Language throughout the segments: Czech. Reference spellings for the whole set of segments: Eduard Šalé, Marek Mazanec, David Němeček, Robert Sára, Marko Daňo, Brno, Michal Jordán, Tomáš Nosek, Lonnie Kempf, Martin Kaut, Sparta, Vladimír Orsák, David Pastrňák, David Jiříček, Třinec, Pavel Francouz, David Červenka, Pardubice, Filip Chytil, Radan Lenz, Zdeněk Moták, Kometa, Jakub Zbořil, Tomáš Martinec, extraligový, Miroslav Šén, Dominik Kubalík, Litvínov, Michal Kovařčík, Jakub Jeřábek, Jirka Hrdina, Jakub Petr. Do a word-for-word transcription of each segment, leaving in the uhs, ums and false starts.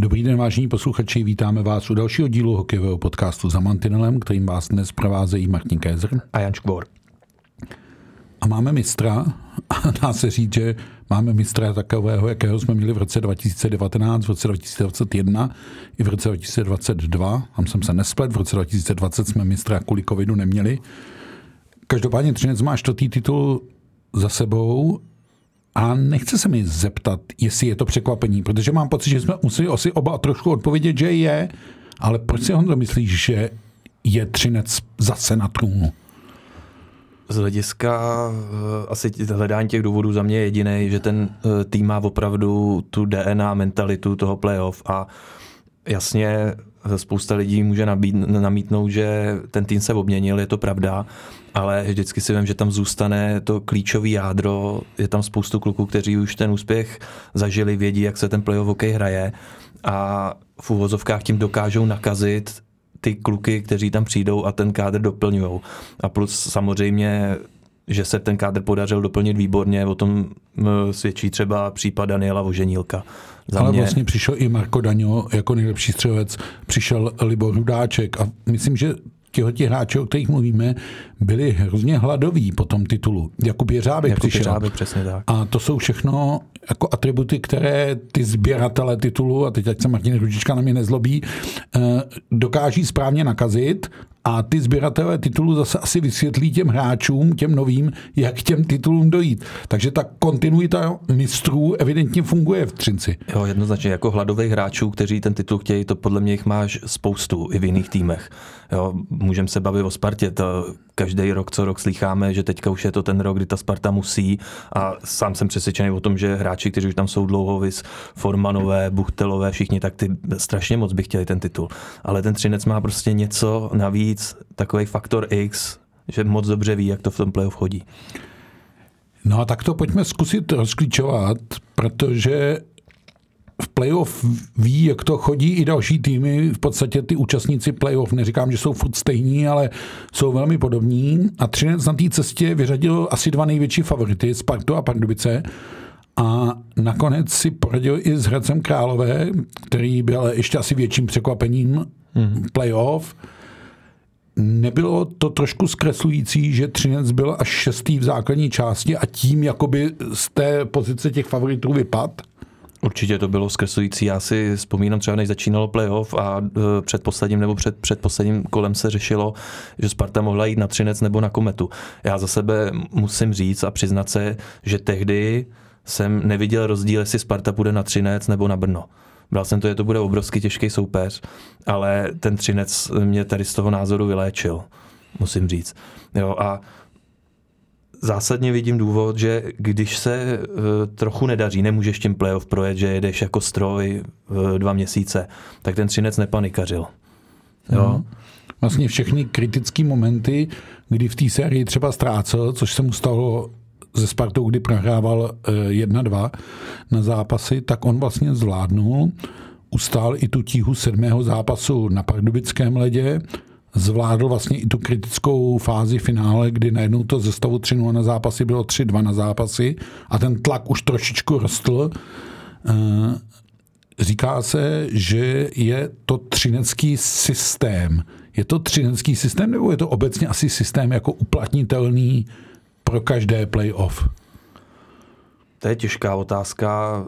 Dobrý den, vážení posluchači, vítáme vás u dalšího dílu hokejového podcastu Za mantinelem, kterým vás dnes provázejí Martin Kézr a Jan Škvor. A máme mistra, a dá se říct, že máme mistra takového, jakého jsme měli v roce dva tisíce devatenáct, v roce dva tisíce dvacet jedna i v roce dva tisíce dvacet dva. Tam jsem se nesplet, v roce dva tisíce dvacet jsme mistra kvůli covidu neměli. Každopádně Třinec má čtvrtý titul za sebou. A nechce se mi zeptat, jestli je to překvapení, protože mám pocit, že jsme museli asi oba trošku odpovědět, že je, ale proč si, Honzo, myslíš, že je Třinec zase na trůnu? Z hlediska asi hledání těch důvodů za mě je jediný, že ten tým má opravdu tu D N A mentalitu toho playoff a jasně spousta lidí může nabít, namítnout, že ten tým se obměnil, je to pravda, ale vždycky si vím, že tam zůstane to klíčové jádro, je tam spoustu kluků, kteří už ten úspěch zažili, vědí, jak se ten playoff hokej hraje a v uvozovkách tím dokážou nakazit ty kluky, kteří tam přijdou a ten kádr doplňujou. A plus samozřejmě, že se ten kádr podařil doplnit výborně, o tom svědčí třeba případ Daniela Voženílka. Za Ale mě... vlastně přišel i Marko Daňo jako nejlepší střelec, přišel Libor Hudáček a myslím, že těhotí hráči, o kterých mluvíme, byli hrozně hladoví po tom titulu. Jakub Jeřábek Jakub přišel. Jeřábek, přesně tak. A to jsou všechno jako atributy, které ty sběratele titulu, a teď ať se Martin Růžička na mě nezlobí, dokáží správně nakazit a ty sběratele titulu zase asi vysvětlí těm hráčům, těm novým, jak k těm titulům dojít. Takže ta kontinuita mistrů evidentně funguje v Třinci. Jo, jednoznačně. Jako hladových hráčů, kteří ten titul chtějí, to podle mě jich máš spoustu i v jiných týmech. Jo, můžeme se bavit o Spartě. To každý rok, co rok slýcháme, že teďka už je to ten rok, kdy ta Sparta musí a sám jsem přesvědčený o tom, že hráči, kteří už tam jsou dlouho, vys Formanové, Buchtelové, všichni, tak ty strašně moc by chtěli ten titul. Ale ten Třinec má prostě něco navíc, takový faktor X, že moc dobře ví, jak to v tom playoff chodí. No a tak to pojďme zkusit rozklíčovat, protože v playoff ví, jak to chodí i další týmy. V podstatě ty účastníci playoff, neříkám, že jsou furt stejní, ale jsou velmi podobní. A Třinec na té cestě vyřadil asi dva největší favority, Spartu a Pardubice. A nakonec si poradil i s Hradcem Králové, který byl ještě asi větším překvapením hmm. playoff. Nebylo to trošku zkreslující, že Třinec byl až šestý v základní části a tím jakoby z té pozice těch favoritů vypad? Určitě to bylo zkreslující. Já si vzpomínám třeba, než začínalo playoff a před posledním nebo před, před posledním kolem se řešilo, že Sparta mohla jít na Třinec nebo na Kometu. Já za sebe musím říct a přiznat se, že tehdy jsem neviděl rozdíl, jestli Sparta půjde na Třinec nebo na Brno. Bral jsem to, že to bude obrovský těžký soupeř, ale ten Třinec mě tady z toho názoru vyléčil, musím říct. Jo, a zásadně vidím důvod, že když se uh, trochu nedaří, nemůžeš tím playoff projet, že jedeš jako stroj uh, dva měsíce, tak ten Třinec nepanikařil. Jo? Mm. Vlastně všechny kritické momenty, kdy v té sérii třeba ztrácel, což se mu stalo ze Spartou, kdy prohrával uh, jedna dva na zápasy, tak on vlastně zvládnul, ustál i tu tíhu sedmého zápasu na pardubickém ledě, zvládl vlastně i tu kritickou fázi finále, kdy najednou to ze stavu tři nula na zápasy bylo tři dva na zápasy a ten tlak už trošičku rostl. Říká se, že je to třinecký systém. Je to třinecký systém nebo je to obecně asi systém jako uplatnitelný pro každé playoff? To je těžká otázka.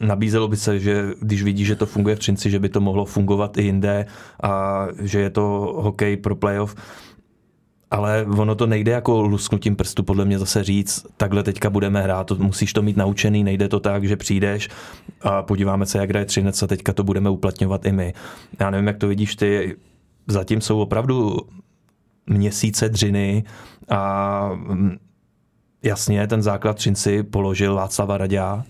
Nabízelo by se, že když vidí, že to funguje v Třinci, že by to mohlo fungovat i jinde a že je to hokej pro playoff. Ale ono to nejde jako lusknutím prstu podle mě zase říct, takhle teďka budeme hrát, to, musíš to mít naučený, nejde to tak, že přijdeš a podíváme se, jak hraje Třinec a teďka to budeme uplatňovat i my. Já nevím, jak to vidíš ty, zatím jsou opravdu měsíce dřiny a jasně ten základ Třinci položil Václav Varaďa,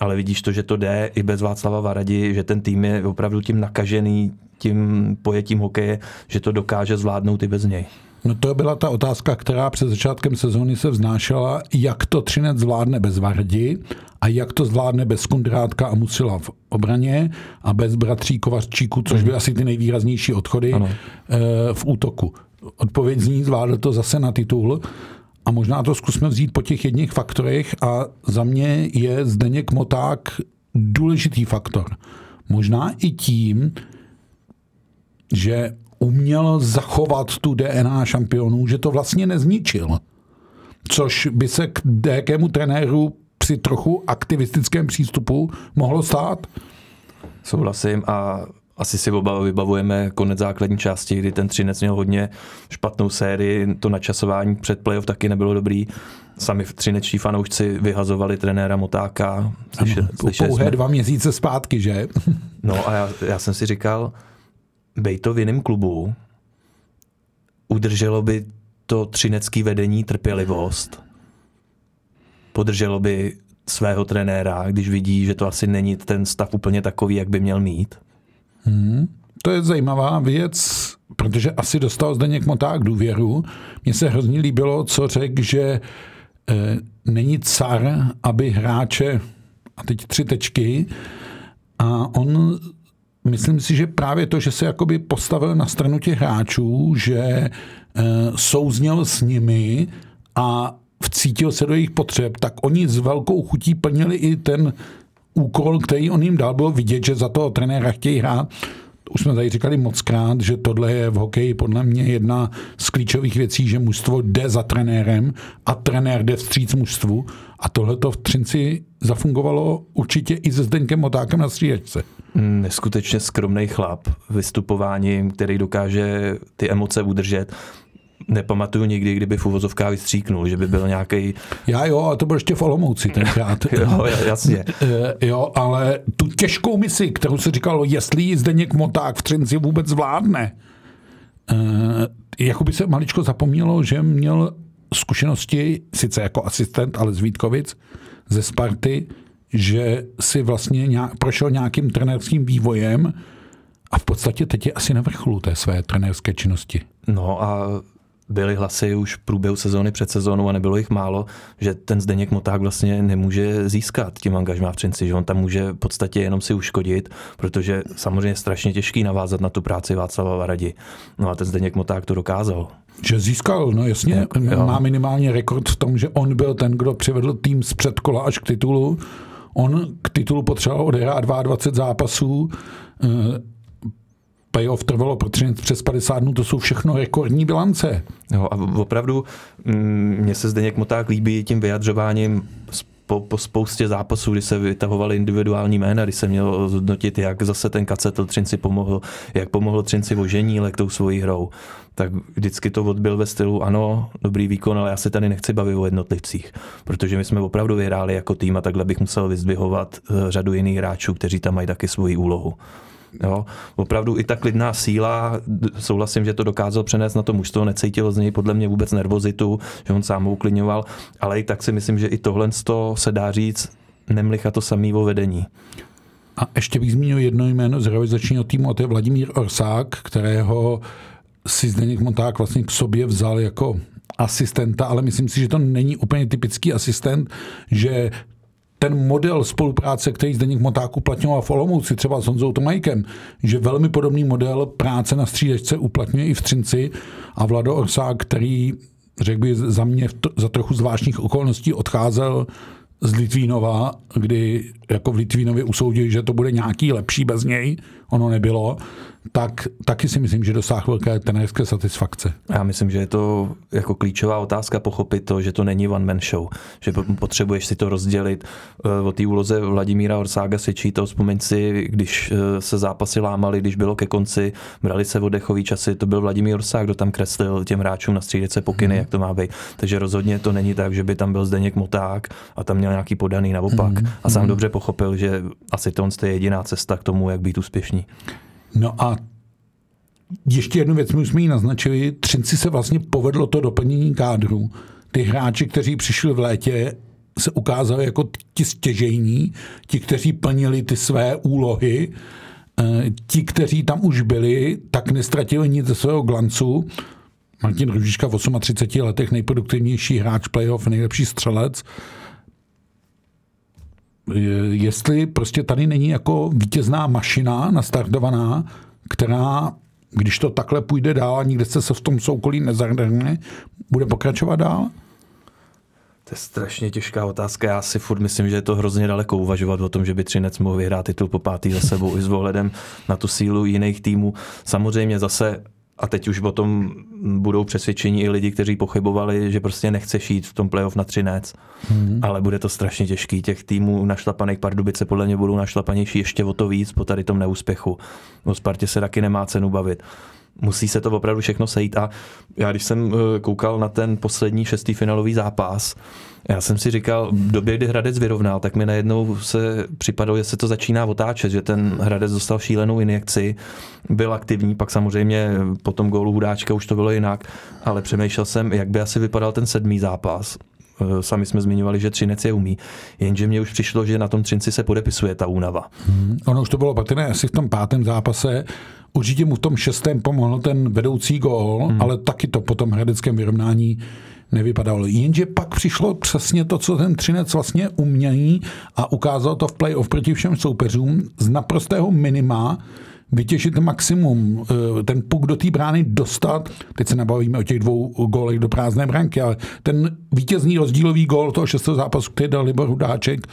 ale vidíš to, že to jde i bez Václava Varadi, že ten tým je opravdu tím nakažený tím pojetím hokeje, že to dokáže zvládnout i bez něj. No to byla ta otázka, která před začátkem sezóny se vznášela, jak to Třinec zvládne bez Vardi a jak to zvládne bez Kundrátka a Musila v obraně a bez bratří Kovařčíků, což byly asi ty nejvýraznější odchody ano. v útoku. Odpověď zní, zvládl to zase na titul a možná to zkusme vzít po těch jedných faktorech a za mě je Zdeněk Moták důležitý faktor. Možná i tím, že uměl zachovat tu D N A šampionů, že to vlastně nezničil. Což by se k nějakému trenéru při trochu aktivistickém přístupu mohlo stát. Souhlasím a asi si oba vybavujeme konec základní části, kdy ten Třinec měl hodně špatnou sérii, to načasování před playoff taky nebylo dobrý. Sami třinečtí fanoušci vyhazovali trenéra Motáka. Slyšeli, slyšeli pouhé jsme. Dva měsíce zpátky, že? No a já, já jsem si říkal, bej to v jiném klubu, udrželo by to třinecké vedení trpělivost, podrželo by svého trenéra, když vidí, že to asi není ten stav úplně takový, jak by měl mít. Hmm, to je zajímavá věc, protože asi dostal Zdeněk Moták důvěru. Mně se hrozně líbilo, co řekl, že e, není car, aby hráče, a teď tři tečky, a on myslím si, že právě to, že se jakoby postavil na stranu těch hráčů, že e, souzněl s nimi a vcítil se do jejich potřeb, tak oni s velkou chutí plnili i ten úkol, který on jim dal. Bylo vidět, že za toho trenéra chtějí hrát. Už jsme tady říkali mockrát, že tohle je v hokeji podle mě jedna z klíčových věcí, že mužstvo jde za trenérem a trenér jde vstříc mužstvu. A tohleto v Třinci zafungovalo určitě i se Zdeňkem Motákem na střídačce. Neskutečně skromný chlap, vystupováním, který dokáže ty emoce udržet. Nepamatuju nikdy, kdyby v uvozovkách vystříknul, že by byl nějaký. Já jo, a to byl ještě v Olomouci tenkrát. Jo, jasně. Jo, ale tu těžkou misi, kterou se říkalo, jestli Zdeněk Moták v Třinci vůbec zvládne, jakoby se maličko zapomnělo, že měl zkušenosti, sice jako asistent, ale z Vítkovic, ze Sparty, že si vlastně nějak, prošel nějakým trenérským vývojem a v podstatě teď je asi na vrcholu té své trenérské činnosti. No a byly hlasy už v průběhu sezóny před sezónou a nebylo jich málo, že ten Zdeněk Moták vlastně nemůže získat tím angažmá v Třinci, že on tam může v podstatě jenom si uškodit, protože samozřejmě je strašně těžký navázat na tu práci Václava Varadi. No a ten Zdeněk Moták to dokázal. Že získal, no jasně, jo. Má minimálně rekord v tom, že on byl ten, kdo přivedl tým z předkola až k titulu. On k titulu potřeboval odehrát dvacet dva zápasů, playoff trvalo pro Třinec přes padesát dnů, to jsou všechno rekordní bilance. Jo, a opravdu mně se Zdeněk Moták líbí tím vyjadřováním po, po spoustě zápasů, kdy se vytahovaly individuální jména, kdy se mělo zhodnotit, jak zase ten Kacetl Třinci pomohl, jak pomohl Třinci Voženílek tou svojí hrou. Tak vždycky to odbyl ve stylu, ano, dobrý výkon, ale já se tady nechci bavit o jednotlivcích, protože my jsme opravdu vyhráli jako tým a takhle bych musel vyzdvihovat řadu jiných hráčů, kteří tam mají taky svoji úlohu. Jo, opravdu i ta klidná síla, souhlasím, že to dokázal přenést na to mužstvo, necítil z něj podle mě vůbec nervozitu, že on sám ho uklidňoval, ale i tak si myslím, že i tohle se dá říct, nemlicha to samý o vedení. A ještě bych zmínil jedno jméno z realizačního týmu, a to je Vladimír Orsák, kterého si Zdeněk Moták vlastně k sobě vzal jako asistenta, ale myslím si, že to není úplně typický asistent, že ten model spolupráce, který Zdeněk Moták uplatňoval v Olomouci, třeba s Honzou Tomajkem, že velmi podobný model práce na střídačce uplatňuje i v Třinci a Vlado Orsák, který, řekl bych, za mě za trochu zvláštních okolností odcházel z Litvínova, kdy jako v Litvínově usoudili, že to bude nějaký lepší bez něj, ono nebylo, tak taky si myslím, že dosáhl velké trenérské satisfakce. Já myslím, že je to jako klíčová otázka pochopit to, že to není one man show, že potřebuješ si to rozdělit. O té úloze Vladimíra Orsága svědčí to, vzpomeň si, když se zápasy lámaly, když bylo ke konci, brali se oddechové časy, to byl Vladimír Orsák, kdo tam kreslil těm hráčům na střídečce pokyny, hmm. jak to má být. Takže rozhodně to není tak, že by tam byl Zdeněk Moták a tam měl nějaký podaný, naopak. Hmm. A sám hmm. dobře pochopil, že asi to je jediná cesta k tomu, jak být úspěšní. No a ještě jednu věc, my už jsme ji naznačili, Třinci se vlastně povedlo to doplnění kádru. Ty hráči, kteří přišli v létě, se ukázali jako ti stěžejní, ti, kteří plnili ty své úlohy ti, kteří tam už byli, tak nestratili nic ze svého glancu. Martin Růžička v třiceti osmi letech nejproduktivnější hráč playoff, nejlepší střelec. Jestli prostě tady není jako vítězná mašina nastartovaná, která, když to takhle půjde dál a nikde se se v tom soukolí nezardrhne, bude pokračovat dál? To je strašně těžká otázka. Já si furt myslím, že je to hrozně daleko uvažovat o tom, že by Třinec mohl vyhrát titul po pátý za sebou i s ohledem na tu sílu jiných týmů. Samozřejmě zase, a teď už o tom budou přesvědčení i lidi, kteří pochybovali, že prostě nechceš jít v tom playoff na Třinec. Hmm. Ale bude to strašně těžký. Těch týmů našlapaných Pardubice podle mě budou našlapanější ještě o to víc po tady tom neúspěchu. O Spartě se taky nemá cenu bavit. Musí se to opravdu všechno sejít a já když jsem koukal na ten poslední šestý finálový zápas, já jsem si říkal, v době, kdy Hradec vyrovnal, tak mi najednou se připadalo, že se to začíná otáčet, že ten Hradec dostal šílenou injekci, byl aktivní, pak samozřejmě po tom gólu Hudáčka už to bylo jinak, ale přemýšlel jsem, jak by asi vypadal ten sedmý zápas. Sami jsme zmiňovali, že Třinec je umí. Jenže mně už přišlo, že na tom Třinci se podepisuje ta únava. Hmm. Ono už to bylo patrné asi v tom pátém zápase. Určitě mu v tom šestém pomohl ten vedoucí gól, hmm. ale taky to po tom hradeckém vyrovnání nevypadalo. Jenže pak přišlo přesně to, co ten Třinec vlastně umění a ukázal to v play-off proti všem soupeřům. Z naprostého minima vytěžit maximum, ten puk do té brány dostat, teď se nebavíme o těch dvou gólech do prázdné branky, ale ten vítězný rozdílový gól toho šestého zápasu, který dal Libor Hudáček,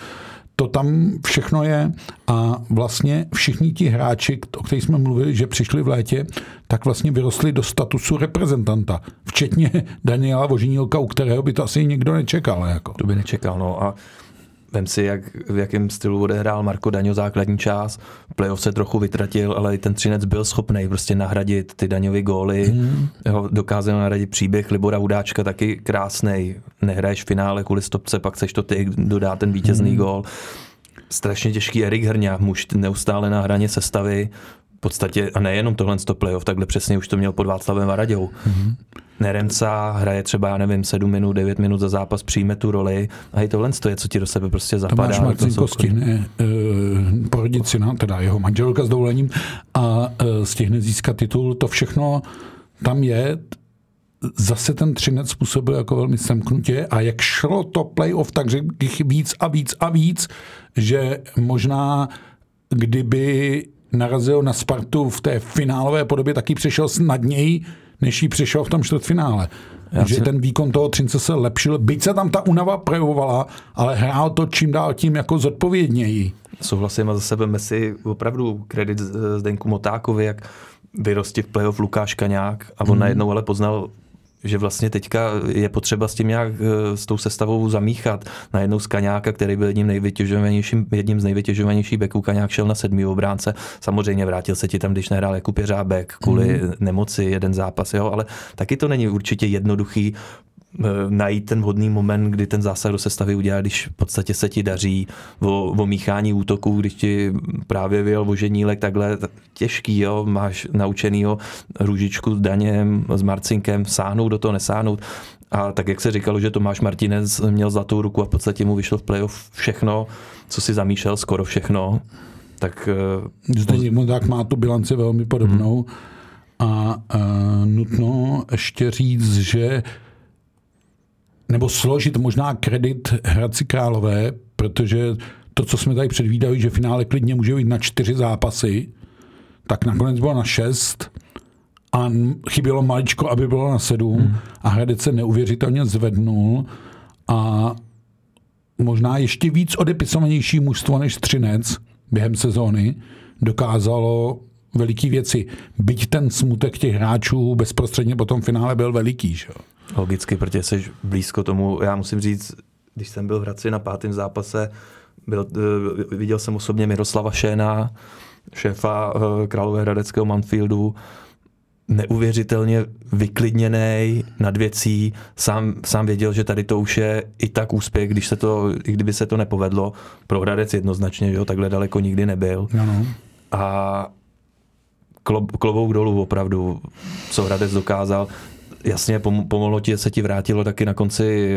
to tam všechno je a vlastně všichni ti hráči, o kterých jsme mluvili, že přišli v létě, tak vlastně vyrostli do statusu reprezentanta. Včetně Daniela Voženílka, u kterého by to asi někdo nečekal. Jako. To by nečekal, no a vem si, jak, v jakém stylu odehrál Marko Daňo základní čas. Playoff se trochu vytratil, ale i ten Třinec byl schopný prostě nahradit ty Daňovy góly. Hmm. Dokázal nahradit příběh Libora Hudáčka, taky krásnej. Nehraješ v finále kvůli stopce, pak seš to ty, dodá ten vítězný hmm. gól. Strašně těžký Erik Hrňák, muž neustále na hraně sestavy. V podstatě, a nejenom tohle to playoff, takhle přesně už to měl pod Václavem Varaďou. Hmm. Neremca hraje třeba, já nevím, sedm minut, devět minut za zápas, přijme tu roli a i tohle je, co ti do sebe prostě zapadá. Tomáš Marcinko stihne e, porodit syna, teda jeho manželka s dovolením a e, stihne získat titul. To všechno tam je. Zase ten Třinec způsobil jako velmi semknutě a jak šlo to playoff, takže víc a víc a víc, že možná kdyby narazil na Spartu v té finálové podobě, taky přišel snadněji, než jí přišel v tom čtvrtfinále. Já že si... ten výkon toho Třince se lepšil, byť se tam ta únava projevovala, ale hrál to čím dál tím jako zodpovědněji. Souhlasím a za sebe mesi opravdu kredit Zdenku Motákovi, jak vyrostí v playoff Lukáš Kaňák a on hmm. najednou ale poznal, že vlastně teďka je potřeba s tím nějak s tou sestavou zamíchat. Najednou z Kaňáka, který byl jedním, jedním z nejvytěžovanějších beků, Kaňák šel na sedmý obránce. Samozřejmě vrátil se ti tam, když nehrál Jakub Jeřábek kvůli mm. nemoci jeden zápas, jo, ale taky to není určitě jednoduchý najít ten vhodný moment, kdy ten zásah do sestavy udělá, když v podstatě se ti daří o, o míchání útoků, když ti právě vyjel Voženílek takhle těžký, jo, máš naučenýho Růžičku s Daněm, s Marcinkem, sáhnout do toho, nesáhnout. A tak, jak se říkalo, že Tomáš Martinec měl zlatou ruku a v podstatě mu vyšlo v playoff všechno, co si zamýšlel, skoro všechno. Tak Zdeněk Moták má tu bilanci velmi podobnou. Hmm. A, a nutno ještě říct, že nebo složit možná kredit Hradci Králové, protože to, co jsme tady předvídali, že finále klidně může být na čtyři zápasy, tak nakonec bylo na šest a chybělo maličko, aby bylo na sedm hmm. a Hradec se neuvěřitelně zvednul a možná ještě víc odepisovanější mužstvo než Třinec během sezóny dokázalo veliký věci. Byť ten smutek těch hráčů bezprostředně po tom finále byl veliký, že? Logicky, protože jsi blízko tomu. Já musím říct, když jsem byl v Hradci na pátém zápase, byl, viděl jsem osobně Miroslava Šéna, šéfa královéhradeckého Manfieldu, neuvěřitelně vyklidněnej nad věcí. Sám, sám věděl, že tady to už je i tak úspěch, když se to, i kdyby se to nepovedlo. Pro Hradec jednoznačně, že ho takhle daleko nikdy nebyl. Ano. A klobouk dolů opravdu, co Hradec dokázal. jasně, pomohlo ti, se ti vrátilo taky na konci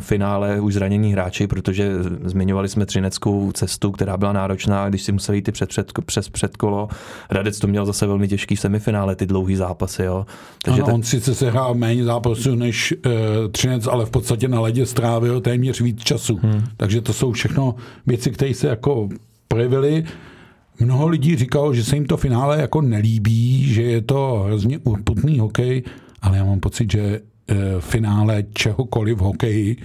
finále už zranění hráči, protože zmiňovali jsme třineckou cestu, která byla náročná, když si museli jít přes, před, přes předkolo. Hradec to měl zase velmi těžký semifinále, ty dlouhý zápasy. Jo. Takže ano, tak... On sice se hrál méně zápasů než e, Třinec, ale v podstatě na ledě strávil téměř víc času. Hmm. Takže to jsou všechno věci, které se jako projevily. Mnoho lidí říkalo, že se jim to finále jako nelíbí, že je to hrozně urputný hokej, ale já mám pocit, že finále čehokoliv v hokeji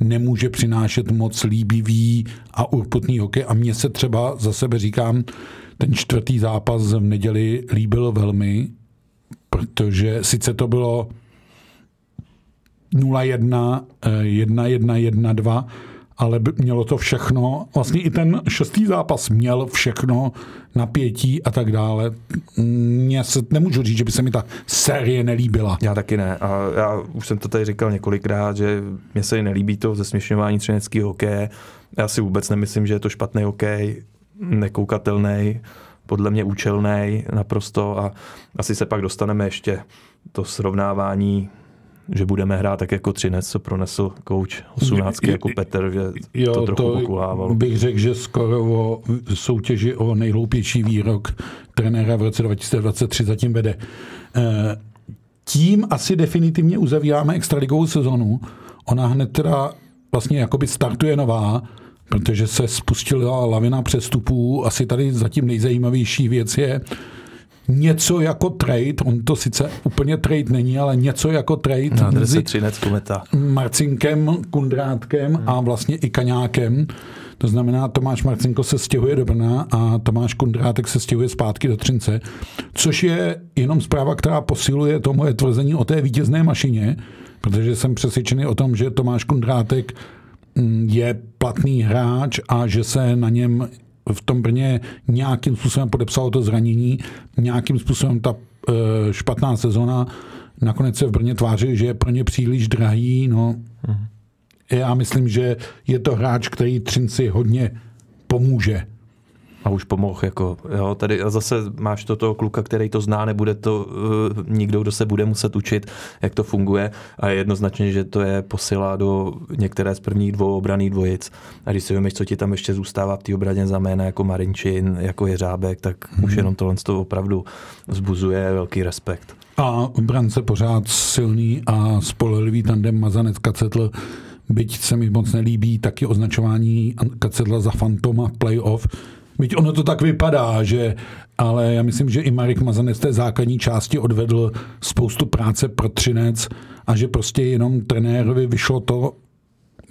nemůže přinášet moc líbivý a urputný hokej. A mně se třeba, za sebe říkám, ten čtvrtý zápas v neděli líbil velmi, protože sice to bylo nula jedna, jedna jedna, jedna dva, ale mělo to všechno, vlastně i ten šestý zápas měl všechno, napětí a tak dále. Mně se nemůžu říct, že by se mi ta série nelíbila. Já taky ne. A já už jsem to tady říkal několikrát, že mně se nelíbí to zesměšňování třineckého hokeje. Já si vůbec nemyslím, že je to špatný hokej, nekoukatelný, podle mě účelný naprosto a asi se pak dostaneme ještě to srovnávání, že budeme hrát tak jako Třinec, co pronesl kouč osmnáctky jako Petr, že jo, to trochu pokulávalo. Bych řekl, že skoro o soutěži o nejhloupější výrok trenéra v roce dva tisíce dvacet tři zatím vede. Tím asi definitivně uzavíráme extraligovou sezonu. Ona hned teda vlastně jakoby startuje nová, protože se spustila lavina přestupů. Asi tady zatím nejzajímavější věc je něco jako trade, on to sice úplně trade není, ale něco jako trade na adrese Třinec Kometa. Marcinkem, Kundrátkem hmm. a vlastně i Kaňákem. To znamená, Tomáš Marcinko se stěhuje do Brna a Tomáš Kundrátek se stěhuje zpátky do Třince, což je jenom zpráva, která posiluje to moje tvrzení o té vítězné mašině, protože jsem přesvědčený o tom, že Tomáš Kundrátek je platný hráč a že se na něm v tom Brně nějakým způsobem podepsalo to zranění, nějakým způsobem ta e, špatná sezona. Nakonec se v Brně tváří, že je pro ně příliš drahý. No. Mhm. Já myslím, že je to hráč, který Třinci hodně pomůže. A už pomohl. Jako, jo, tady, a zase máš to toho kluka, který to zná, nebude to uh, nikdo, kdo se bude muset učit, jak to funguje. A je jednoznačně, že to je posila do některé z prvních dvou obranných dvojic. A když si vemeš, co ti tam ještě zůstává v té obraně za jména jako Marinčin, jako Jeřábek, tak hmm. už jenom tohle z toho opravdu vzbuzuje velký respekt. A obrance pořád silný a spolehlivý tandem Mazanec Kacetl. Byť se mi moc nelíbí taky označování Kacetla za fantoma v playoff. Byť ono to tak vypadá, že, ale já myslím, že i Marek Mazanec z té základní části odvedl spoustu práce pro Třinec a že prostě jenom trenérovi vyšlo to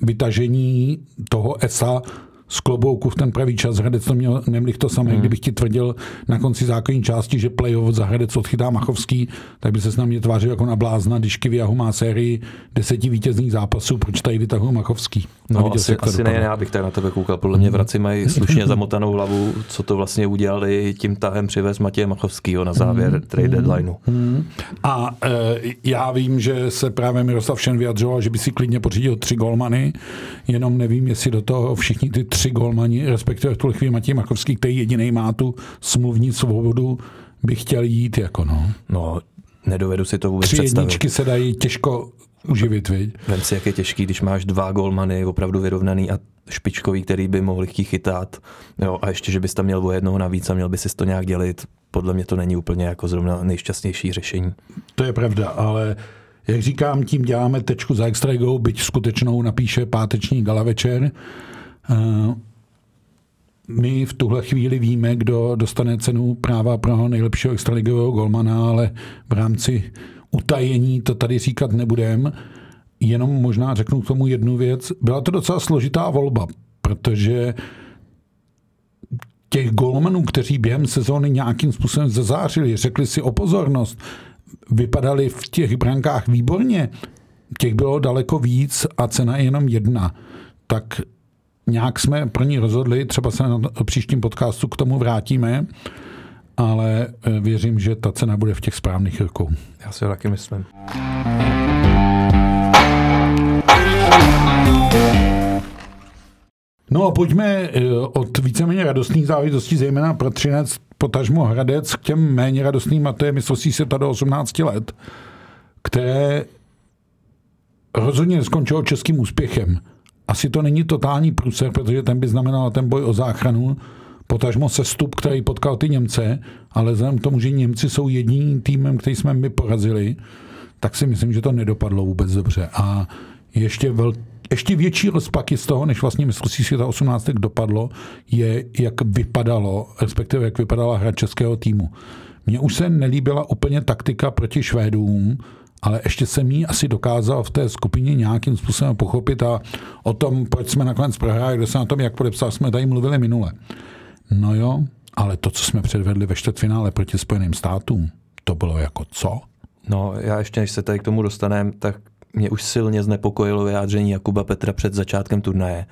vytažení toho esa z klobouku v ten pravý čas. Hradec to měl nemlich to samé, hmm. kdybych ti tvrdil na konci základní části, že playoff za Hradec odchytá Machovský, tak by se s námi tvářil jako na blázna, když Kyviahu má sérii deseti vítězných zápasů, proč tady vytahuje Machovský. No asi, asi ne, já bych tady na tebe koukal, podle mě Vraci mají slušně zamotanou hlavu, co to vlastně udělali, tím tahem přivez Matěje Machovskýho na závěr hmm. trade deadlineu. Hmm. A e, já vím, že se právě Miroslav Šen vyjadřoval, že by si klidně pořídil tři golmany, jenom nevím, jestli do toho všichni ty tři golmani, respektive v tuhle chvíli Matěj Machovský, který jedinej má tu smluvní svobodu, by chtěl jít jako no. No, nedovedu si to vůbec představit. Tři jedničky se dají těžko uživit, viď? Vem si, jak je těžký, když máš dva golmany, opravdu vyrovnaný a špičkový, který by mohli chtít chytat. Jo, a ještě, že bys tam měl o jednoho navíc a měl by si to nějak dělit. Podle mě to není úplně jako zrovna nejšťastnější řešení. To je pravda, ale jak říkám, tím děláme tečku za extraligovou, byť skutečnou napíše páteční Gala Večer. My v tuhle chvíli víme, kdo dostane cenu práva pro nejlepšího extraligového golmana, ale v rámci utajení to tady říkat nebudem. Jenom možná řeknu k tomu jednu věc. Byla to docela složitá volba, protože těch golmanů, kteří během sezóny nějakým způsobem zazářili, řekli si o pozornost, vypadali v těch brankách výborně, těch bylo daleko víc a cena je jenom jedna. Tak nějak jsme pro ní rozhodli, třeba se na příštím podcastu k tomu vrátíme, ale věřím, že ta cena bude v těch správných rukou. Já si ho taky myslím. No a pojďme od víceméně radostných záležitostí, zejména pro Třinec, potažmo Hradec, k těm méně radostným, a to je mistrovství světa do osmnácti let, které rozhodně neskončilo českým úspěchem. Asi to není totální průser, protože ten by znamenal ten boj o záchranu, potažmo sestup, který potkal ty Němce, ale vzhledem k tomu, že Němci jsou jediným týmem, který jsme my porazili, tak si myslím, že to nedopadlo vůbec dobře. A ještě, vel, ještě větší rozpaky z toho, než vlastně mistrovství světa osmnáct dopadlo, je, jak vypadalo, respektive jak vypadala hra českého týmu. Mně už se nelíbila úplně taktika proti Švédům, ale ještě jsem jí asi dokázal v té skupině nějakým způsobem pochopit a o tom, proč jsme nakonec prohráli, kdo se na tom jak podepsal, jsme tady mluvili minule. No jo, ale to, co jsme předvedli ve čtvrtfinále proti Spojeným státům, to bylo jako co? No já ještě, než se tady k tomu dostaneme, tak mě už silně znepokojilo vyjádření Jakuba Petra před začátkem turnaje,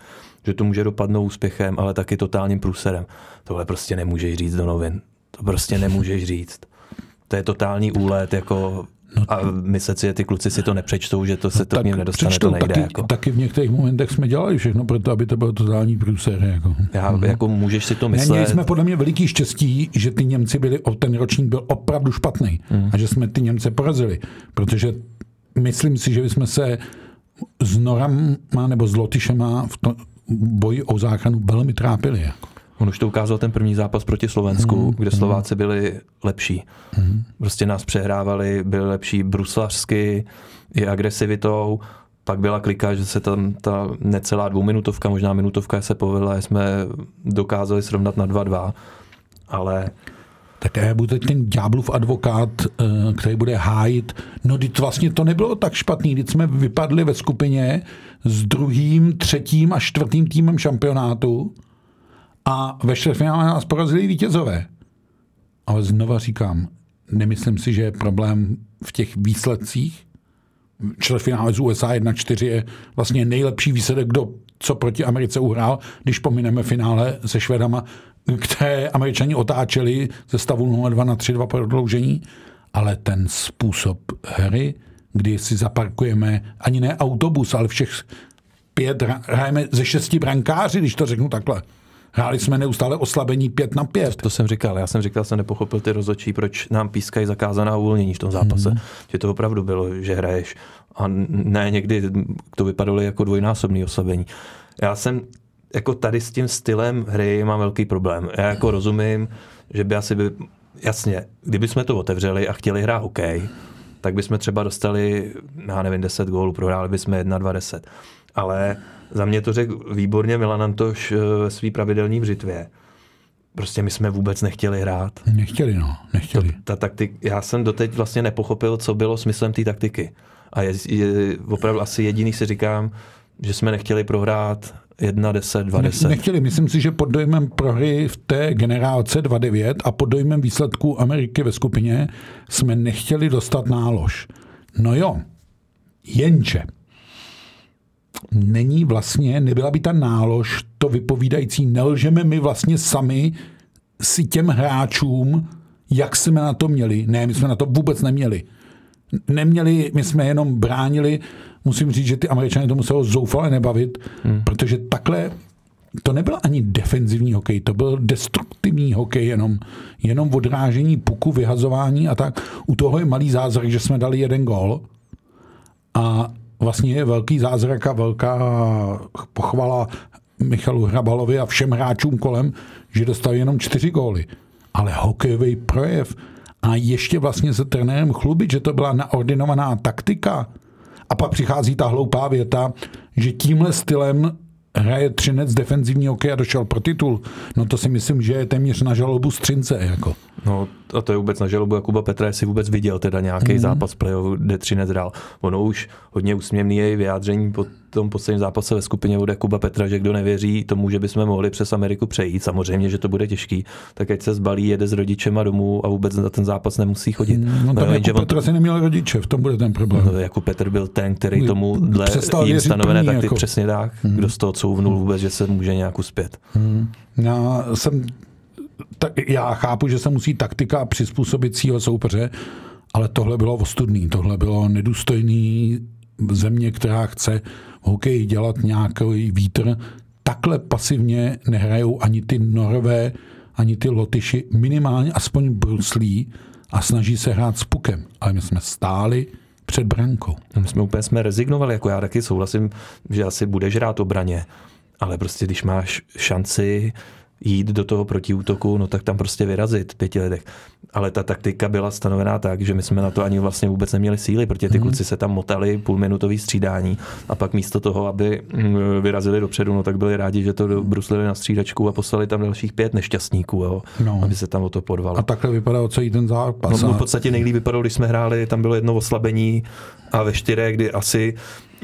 že to může dopadnout úspěchem, ale taky totálním průserem. Tohle prostě nemůžeš říct do novin. To prostě nemůžeš říct. To je totální úlet, jako... No to... A myslet si, že ty kluci si to nepřečtou, že to se no to k ním nedostane, přečtou, to nejde. Taky, jako. Taky v některých momentech jsme dělali všechno pro to, aby to bylo totální průser. Jako. Já, mm. jako můžeš si to myslet. Ne, měli jsme podle mě veliký štěstí, že ty Němci byli, ten ročník byl opravdu špatný mm. a že jsme ty Němce porazili, protože myslím si, že bychom se s Norama nebo s Lotyšema v tom boji o záchranu velmi trápili. Jako. On už to ukázal ten první zápas proti Slovensku, mm, kde Slováci mm. byli lepší. Mm. Prostě nás přehrávali, byli lepší bruslařsky i agresivitou. Pak byla klika, že se tam ta necelá dvouminutovka, možná minutovka se povedla, že jsme dokázali srovnat na dva dva. Ale... Tak já budu teď ten ďáblův advokát, který bude hájit. No teď vlastně to nebylo tak špatný, teď jsme vypadli ve skupině s druhým, třetím a čtvrtým týmem šampionátu. A ve čtvrtfinále nás porazili vítězové. Ale znova říkám, nemyslím si, že je problém v těch výsledcích. Čtvrtfinále z U S A jedna čtyři je vlastně nejlepší výsledek, kdo co proti Americe uhrál, když pomineme finále se Švédama, které Američani otáčeli ze stavu nula dva na tři dva prodloužení. Ale ten způsob hry, kdy si zaparkujeme ani ne autobus, ale všech pět, hrajeme ze šesti brankáři, když to řeknu takhle. Hráli jsme neustále oslabení pět na pět. To jsem říkal. Já jsem říkal, že jsem nepochopil ty rozhodčí, proč nám pískají zakázaná uvolnění v tom zápase. Hmm. Že to opravdu bylo, že hraješ. A ne, někdy to vypadalo jako dvojnásobný oslabení. Já jsem jako tady s tím stylem hry mám velký problém. Já jako rozumím, že by asi by, jasně, kdyby jsme to otevřeli a chtěli hrát hokej, tak bychom třeba dostali, já nevím, deset gólů, prohráli bychom jedna dva deset. Ale za mě to řekl výborně Milan Antoš ve svý pravidelní břitvě. Prostě my jsme vůbec nechtěli hrát. Nechtěli, no. Nechtěli. Ta, ta taktik, já jsem doteď vlastně nepochopil, co bylo smyslem té taktiky. A je, je opravdu asi jediný si říkám, že jsme nechtěli prohrát jedna deset, dva deset. Ne, nechtěli. Myslím si, že pod dojmem prohry v té generálce dva devět a pod dojmem výsledků Ameriky ve skupině jsme nechtěli dostat nálož. No jo, jenže není vlastně, nebyla by ta nálož to vypovídající, nelžeme my vlastně sami si těm hráčům, jak jsme na to měli. Ne, my jsme na to vůbec neměli. Neměli, my jsme jenom bránili, musím říct, že ty Američané to muselo zoufale nebavit, hmm. protože takhle, to nebyl ani defenzivní hokej, to byl destruktivní hokej, jenom, jenom odrážení puku, vyhazování a tak. U toho je malý zázrak, že jsme dali jeden gól a vlastně je velký zázrak a velká pochvala Michalu Hrabalovi a všem hráčům kolem, že dostali jenom čtyři góly. Ale hokejový projev a ještě vlastně se trenérem chlubit, že to byla naordinovaná taktika. A pak přichází ta hloupá věta, že tímhle stylem hraje Třinec defenzivní hokej a došel pro titul. No to si myslím, že je téměř na žalobu z Třince. Jako. No a to je vůbec na žalobu Jakuba Petra, jestli vůbec viděl teda nějaký mm. zápas playoff, kde Třinec hrál. Ono už hodně úsměvný je vyjádření po tom posledním zápase ve skupině od Jakuba Petra, že kdo nevěří tomu, že bychom mohli přes Ameriku přejít, samozřejmě, že to bude těžký, tak ať se zbalí, jede s rodičema domů a vůbec na ten zápas nemusí chodit. No tak no, Jakub Petr on... asi neměl rodiče, v tom bude ten problém. No, Jakub Petr byl ten, který tomu dle jim stanovené taktiky jako... přesně dá, mm. kdo z toho couvnul vůbec, že se může nějak uspět. Mm. Já jsem... Tak já chápu, že se musí taktika přizpůsobicího soupeře, ale tohle bylo ostudný, tohle bylo nedůstojný země, která chce hokej dělat nějaký vítr. Takhle pasivně nehrajou ani ty Norové, ani ty Lotyši, minimálně aspoň bruslí a snaží se hrát s pukem. Ale my jsme stáli, před brankou. My jsme úplně jsme rezignovali, jako já taky souhlasím, že asi budeš hrát obraně, ale prostě když máš šanci jít do toho protiútoku, no tak tam prostě vyrazit v pěti letech. Ale ta taktika byla stanovená tak, že my jsme na to ani vlastně vůbec neměli síly, protože ty hmm. kluci se tam motali půlminutový střídání a pak místo toho, aby vyrazili dopředu, no tak byli rádi, že to bruslili na střídačku a poslali tam dalších pět nešťastníků, jo, no. aby se tam o to podvalo. A takhle vypadal celý ten zápas. No, v podstatě nejlíp vypadalo, když jsme hráli, tam bylo jedno oslabení a ve čtyřech, kdy asi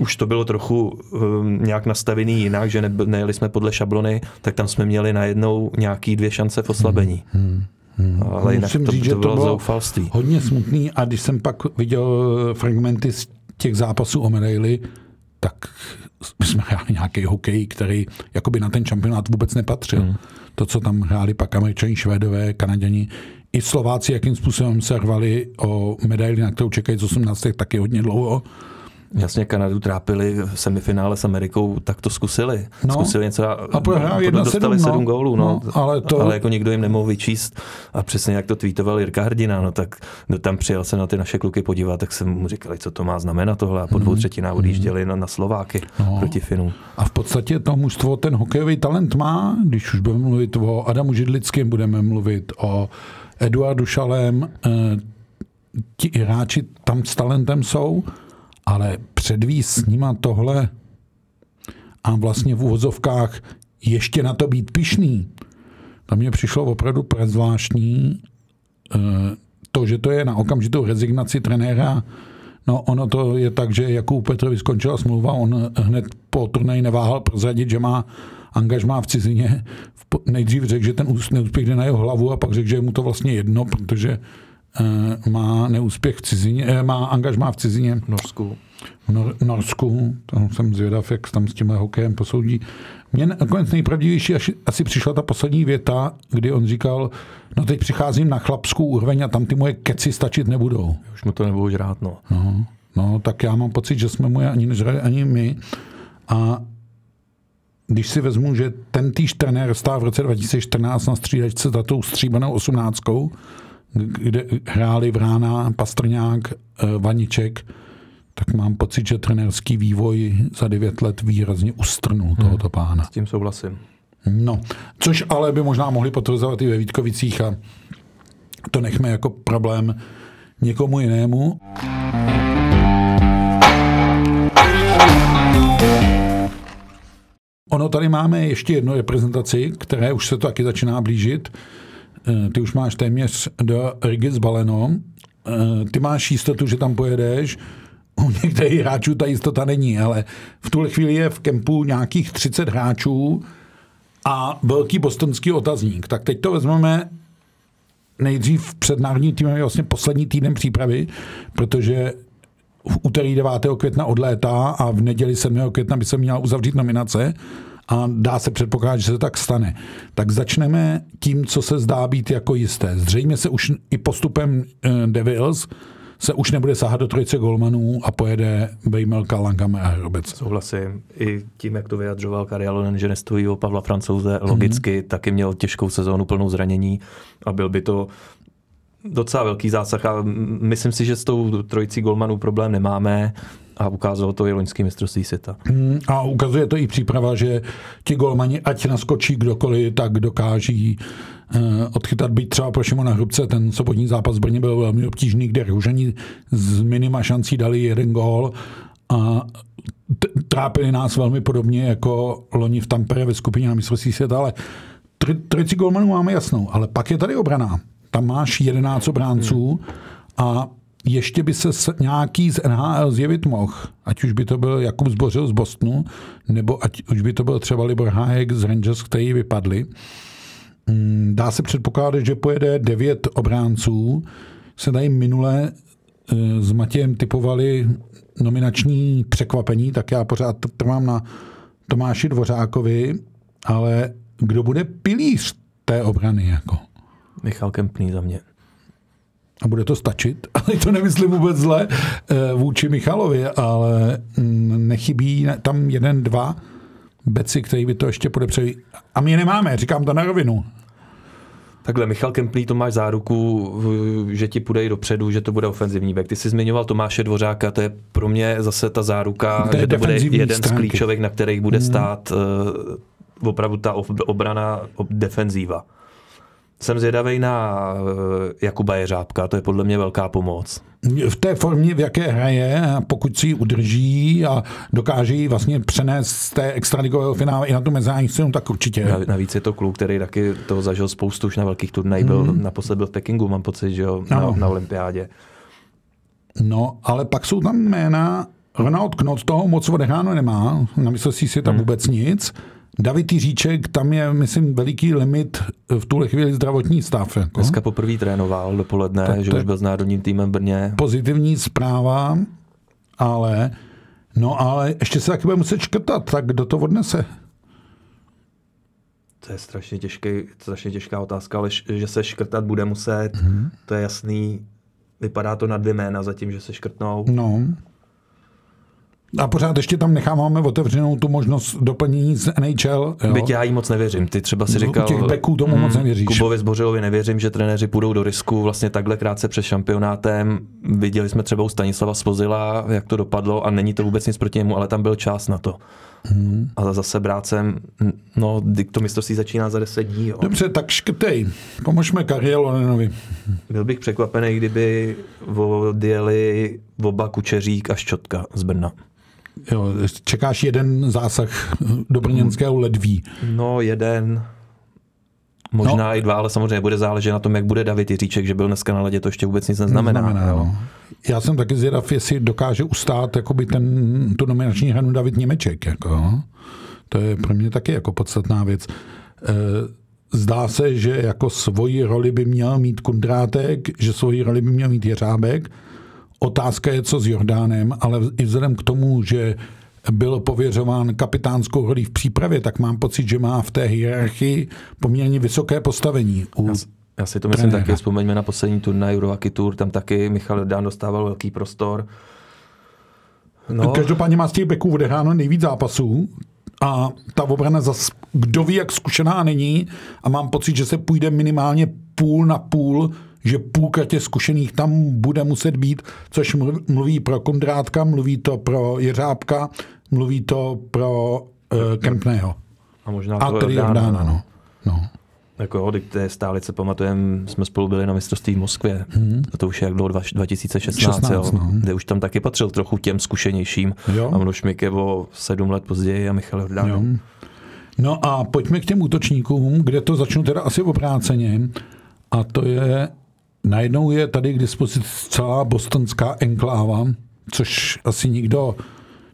už to bylo trochu um, nějak nastavený jinak, že ne, nejeli jsme podle šablony, tak tam jsme měli najednou nějaký dvě šance v oslabení. Hmm, hmm, hmm. Ale jinak musím to, říct, to, to bylo, bylo zoufalství. Hodně smutný, a když jsem pak viděl fragmenty z těch zápasů o medaily, tak my jsme hráli nějaký hokej, který jakoby na ten šampionát vůbec nepatřil. Hmm. To, co tam hráli pak Američani, Švédové, Kanaděni, i Slováci, jakým způsobem se rvali o medaily, na kterou čekají z osmnácti, taky hodně dlouho. Jasně, Kanadu trápili v semifinále s Amerikou, tak to zkusili. No, zkusili něco a, a dostali sedm, sedm no, gólů. No, no, ale, to... ale jako nikdo jim nemohl vyčíst. A přesně jak to tweetoval Jirka Hrdina, no tak tam přijel se na ty naše kluky podívat, tak jsem mu říkali, co to má znamenat tohle. A po dvou třetinách odjížděli na, na Slováky no. proti Finům. A v podstatě to mužstvo ten hokejový talent má, když už budeme mluvit o Adamu Židlickém, budeme mluvit o Eduardu Šalém, ti hráči tam s talentem jsou, ale předvíst s nima tohle a vlastně v uvozovkách ještě na to být pyšný, tam mně přišlo opravdu prezvláštní to, že to je na okamžitou rezignaci trenéra. No ono to je tak, že Jakub Petrovi skončila smlouva, on hned po turnaji neváhal prozradit, že má angažmá v cizině. Nejdřív řekl, že ten neúspěch jde na jeho hlavu a pak řekl, že je mu to vlastně jedno, protože má neúspěch v cizině, má angažmá v cizině. V Norsku. V Nor- Norsku, tam jsem zvědav, jak tam s tímhle hokejem posoudí. Mně nakonec nejpravdivější asi, asi přišla ta poslední věta, kdy on říkal, no teď přicházím na chlapskou úroveň a tam ty moje keci stačit nebudou. Už mu to nebudou žrát, no. no. No, tak já mám pocit, že jsme mu je ani nežrali, ani my. A když si vezmu, že ten týž trenér stál v roce dva tisíce čtrnáct na střídačce za tou stříbanou osmnáctkou, kde hráli Vrána, Pastrňák, Vaniček, tak mám pocit, že trenérský vývoj za devět let výrazně ustrnul tohoto pána. S tím souhlasím. No, což ale by možná mohli potvrzovat i ve Vítkovicích a to nechme jako problém někomu jinému. Ono tady máme ještě jednu reprezentaci, které už se to taky začíná blížit. Ty už máš téměř do Rigy zbaleno. Ty máš jistotu, že tam pojedeš. U některých hráčů ta jistota není, ale v tuhle chvíli je v kempu nějakých třicet hráčů a velký bostonský otazník. Tak teď to vezmeme nejdřív před národním týmem, je vlastně poslední týden přípravy, protože v úterý devátého května odlétá a v neděli sedmého května by se měla uzavřít nominace. A dá se předpokládat, že se tak stane. Tak začneme tím, co se zdá být jako jisté. Zřejmě se už i postupem Devils se už nebude sahat do trojice golmanů a pojede Bejmelka, Langam a Robec. Souhlasím. I tím, jak to vyjadřoval Kari Jalonen, že nestojí o Pavla Francouze, logicky mm-hmm. taky měl těžkou sezónu plnou zranění a byl by to docela velký zásah a myslím si, že s tou trojicí golmanů problém nemáme. A ukázalo to i loňský mistrovství světa. Hmm, a ukazuje to i příprava, že ti golmani, ať naskočí kdokoliv, tak dokáží eh, odchytat, být třeba pro Šimona Hrubce. Ten sobotní zápas v Brně byl velmi obtížný, kde Růžani z minima šancí dali jeden gól a t- trápili nás velmi podobně jako loni v Tampere ve skupině na mistrovství světa, ale tr- trojici golmanů máme jasnou, ale pak je tady obrana. Tam máš jedenáct obránců hmm. a ještě by se nějaký z N H L zjevit mohl, ať už by to byl Jakub Zbořil z Bostonu, nebo ať už by to byl třeba Libor Hudáček z Rangers, který vypadli. Dá se předpokládat, že pojede devět obránců. Se tady minule s Matějem typovali nominační překvapení, tak já pořád trvám na Tomáši Dvořákovi, ale kdo bude pilíř té obrany? Jako? Michal Kempný za mě. A bude to stačit, ale to nemyslím vůbec zle vůči Michalovi, ale nechybí tam jeden, dva beci, který by to ještě podepřeli. A my je nemáme, říkám to na rovinu. Takhle, Michal Kemplý, to máš záruku, že ti půjde i dopředu, že to bude ofenzivní back. Ty jsi zmiňoval Tomáše Dvořáka, to je pro mě zase ta záruka, to že to bude jeden stránky. Z klíčových, na kterých bude stát uh, opravdu ta obrana defenzíva. Jsem zvědavej na Jakuba Jeřábka, to je podle mě velká pomoc. V té formě, v jaké hraje, pokud si ji udrží a dokáže ji vlastně přenést z té extraligového finále i na tu mezinárodní scénu, tak určitě. Navíc je to kluk, který taky toho zažil spoustu už na velkých turnajích, byl mm. naposled byl v Pekingu, mám pocit, že jo, na, na olympiádě. No, ale pak jsou tam jména, Ronald Knott toho moc odehráno nemá, namyslel si si tam mm. vůbec nic. David Jiříček, tam je, myslím, veliký limit v tuhle chvíli zdravotní stav. Jako. Dneska poprvé trénoval dopoledne, tak že už byl s národním týmem v Brně. Pozitivní zpráva, ale no ale ještě se taky bude muset škrtat, tak kdo to odnese? To je strašně, těžký, strašně těžká otázka, ale že se škrtat bude muset, mm-hmm. to je jasný. Vypadá to na dvě jména zatím, že se škrtnou. No. A pořád ještě tam necháváme otevřenou tu možnost doplnění z N H L. Jo? Byť já jí moc nevěřím. Ty třeba si říkal, u těch beků tomu mm, moc nevěříš. Kubovi Zbořilovi nevěřím, že trenéři půjdou do risku vlastně takhle krátce před šampionátem. Viděli jsme třeba u Stanislava Svozila, jak to dopadlo a není to vůbec nic proti němu, ale tam byl čas na to. Hmm. A zase brácem, no, to mistrovství začíná za deset dní. Jo. Dobře, tak škrtej. Pomožme Kari Jalonenovi. Byl bych překvapený, kdyby odjeli oba Kučeřík a Ščotka z Brna. Jo, čekáš jeden zásah do brněnského ledví. No, jeden. Možná no. i dva, ale samozřejmě bude záležet na tom, jak bude David Jiříček, že byl dneska na ledě, to ještě vůbec nic neznamená. neznamená jo. Já jsem taky zvědav, jestli dokáže ustát jakoby ten, tu nominační hranu David Němeček. Jako. To je pro mě taky jako podstatná věc. Zdá se, že jako svoji roli by měl mít Kundrátek, že svoji roli by měl mít Jeřábek. Otázka je, co s Jordánem, ale i vzhledem k tomu, že byl pověřován kapitánskou rolí v přípravě, tak mám pocit, že má v té hierarchii poměrně vysoké postavení. Já, já si to myslím trenéra. Taky, vzpomeňme na poslední turnaj Eurohockey Tour, tam taky Michal Jordán dostával velký prostor. No. Každopádně má z těch beků odehráno nejvíc zápasů a ta obrana zas, kdo ví, jak zkušená není a mám pocit, že se půjde minimálně půl na půl, že půlka těch zkušených tam bude muset být, což mluví pro Kundrátka, mluví to pro Jeřábka, mluví to pro uh, Kempného. A možná a to je Jordána, no. no. Jako jo, to je stálice, pamatujeme, jsme spolu byli na mistrovství v Moskvě. Hmm. A to už je jak dlouho dva tisíce šestnáct, šestnáct jo, no. kde už tam taky patřil trochu těm zkušenějším. Jo. A Množmik je o sedm let později a Michal Jordán. No a pojďme k těm útočníkům, kde to začnu teda asi obráceně. A to je najednou je tady k dispozici celá bostonská enkláva, což asi nikdo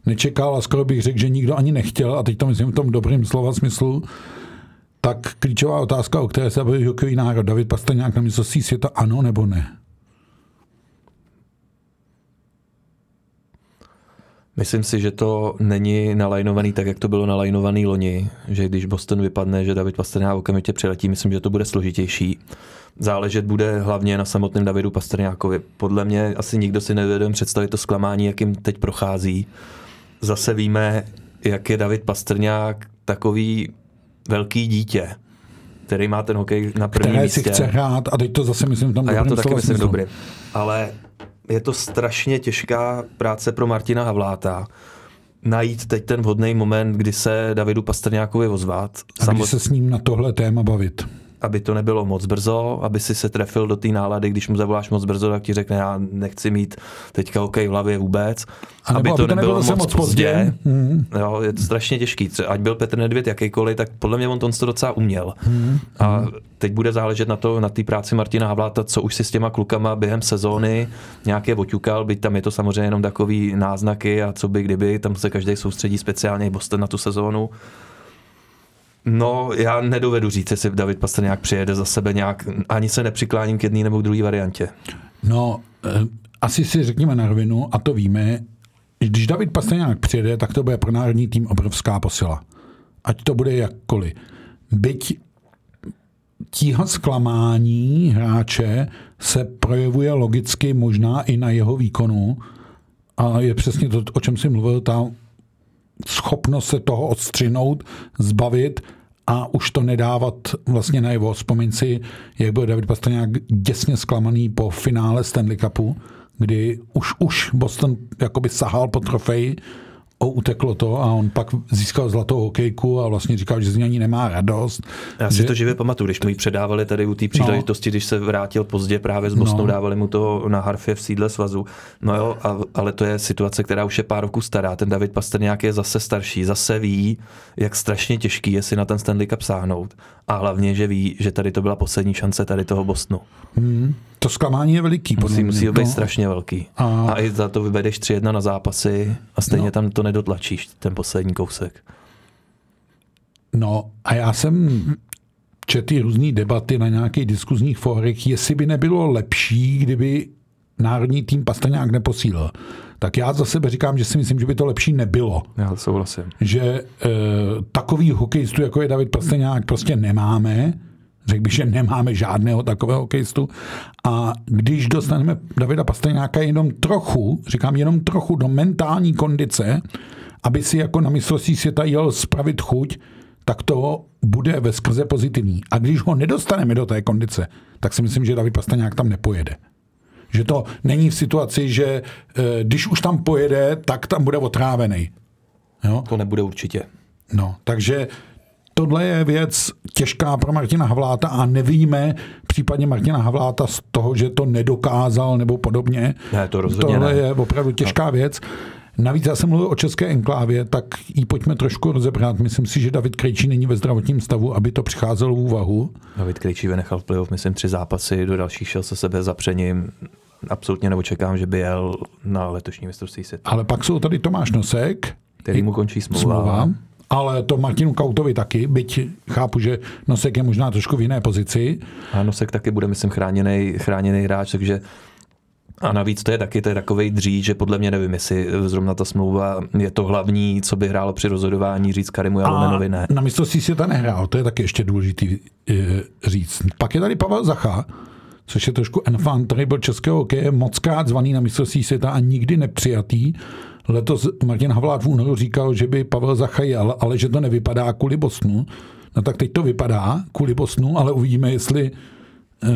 nečekal a skoro bych řekl, že nikdo ani nechtěl, a teď to myslím v tom dobrým slova smyslu, tak klíčová otázka, o které se baví hokejový národ. David Pastrňák na mistrovství světa, ano nebo ne? Myslím si, že to není nalajnovaný tak, jak to bylo nalajnovaný loni, že když Boston vypadne, že David Pastrňák okamžitě přiletí, myslím, že to bude složitější. Záležet bude hlavně na samotném Davidu Pastrňákovi. Podle mě asi nikdo si nevědom představit to zklamání, jakým teď prochází. Zase víme, jak je David Pastrňák takový velký dítě, který má ten hokej na prvním místě. Které si chce hrát a teď to zase myslím tam dobrým. A já to taky myslím dobrý. Ale je to strašně těžká práce pro Martina Havláta najít teď ten vhodný moment, kdy se Davidu Pastrňákovi ozvat. A kdy Samo... se s ním na tohle téma bavit. Aby to nebylo moc brzo, aby si se trefil do té nálady, když mu zavoláš moc brzo, tak ti řekne, já nechci mít teďka hokej v hlavě vůbec. Aby, aby to nebylo, nebylo moc, moc pozdě. Hmm. Jo, je to strašně těžký. Ať byl Petr Nedvěd jakýkoliv, tak podle mě on to, on to docela uměl. Hmm. A teď bude záležet na to, na té práci Martina Havláta, co už si s těma klukama během sezóny nějaké oťukal, byť tam je to samozřejmě jenom takový náznaky a co by kdyby, tam se každý soustředí speciálně i Boston na tu sezónu. No, já nedovedu říct, jestli David Pastrňák přijede za sebe nějak, ani se nepřikláním k jedné nebo druhé variantě. No, asi si řekněme na rovinu, a to víme, když David Pastrňák přijede, tak to bude pro národní tým obrovská posila. Ať to bude jakkoliv. Byť tíha zklamání hráče se projevuje logicky možná i na jeho výkonu a je přesně to, o čem jsi mluvil, ta schopnost se toho odstřinout, zbavit a už to nedávat vlastně najevo. Vzpomeň si, jak byl David Pastrňák děsně zklamaný po finále Stanley Cupu, kdy už už Boston jakoby sahal po trofeji, uteklo to a on pak získal zlatou hokejku a vlastně říkal, že z ní ani nemá radost. Já si že... to živě pamatuju, když mu ji předávali tady u té příležitosti, no. Když se vrátil pozdě právě z Bostonu, no. Dávali mu to na harfě v sídle svazu. No jo, a, ale to je situace, která už je pár roků stará. Ten David Pastrňák je zase starší, zase ví, jak strašně těžký je si na ten Stanley Cup sáhnout. A hlavně, že ví, že tady to byla poslední šance tady toho Bostonu. Hmm. To zklamání je veliký. Musí, musí být no. strašně velký. A... a i za to vyvedeš tři jedna na zápasy a stejně no. tam to nedotlačíš, ten poslední kousek. No a já jsem četl různý debaty na nějakých diskuzních fórech, jestli by nebylo lepší, kdyby národní tým Pastrňák neposílil. Tak já za sebe říkám, že si myslím, že by to lepší nebylo. Já souhlasím. Že e, takových hokejistů, jako je David Pastrňák, prostě nemáme. Řekl bych, že nemáme žádného takového hokejistu. A když dostaneme Davida Pastrňáka jenom trochu, říkám jenom trochu do mentální kondice, aby si jako na mistrovství světa jel spravit chuť, tak to bude veskrze pozitivní. A když ho nedostaneme do té kondice, tak si myslím, že David Pastrňák tam nepojede. Že to není v situaci, že když už tam pojede, tak tam bude otrávený. Jo? To nebude určitě. No, takže tohle je věc těžká pro Martina Havláta a nevíme případně Martina Havláta z toho, že to nedokázal nebo podobně. Ne, to rozhodně Tohle ne. je opravdu těžká no. věc. Navíc já jsem mluvil o české enklávě, tak ji pojďme trošku rozebrat. Myslím si, že David Krejčí není ve zdravotním stavu, aby to přicházelo v úvahu. David Krejčí vynechal v playoff, myslím, tři zápasy, do dalších šel se sebe zapřením. Absolutně neočekám, že by jel na letošní mistrovství světa. Ale pak jsou tady Tomáš Nosek, který mu končí smlouva. smlouva. Ale to Martinu Kautovi taky, byť chápu, že Nosek je možná trošku v jiné pozici. A Nosek taky bude, myslím, chráněný, chráněný hráč, takže a navíc to je taky to je takovej dříč, že podle mě nevím, jestli zrovna ta smlouva je to hlavní, co by hrálo při rozhodování, říct Karimu Jalonenovi ne. A na mistrovství světa nehrál, to je taky ještě důležitý říct. Pak je tady Pavel Zacha, což je trošku enfant terrible českého hokeje, mockrát zvaný na mistrovství světa a nikdy nepřijatý. Letos Martin Havlát v únoru říkal, že by Pavel Zacha jel, ale že to nevypadá kvůli Bosnu. No tak teď to vypadá kvůli Bosnu, ale uvidíme, jestli uh,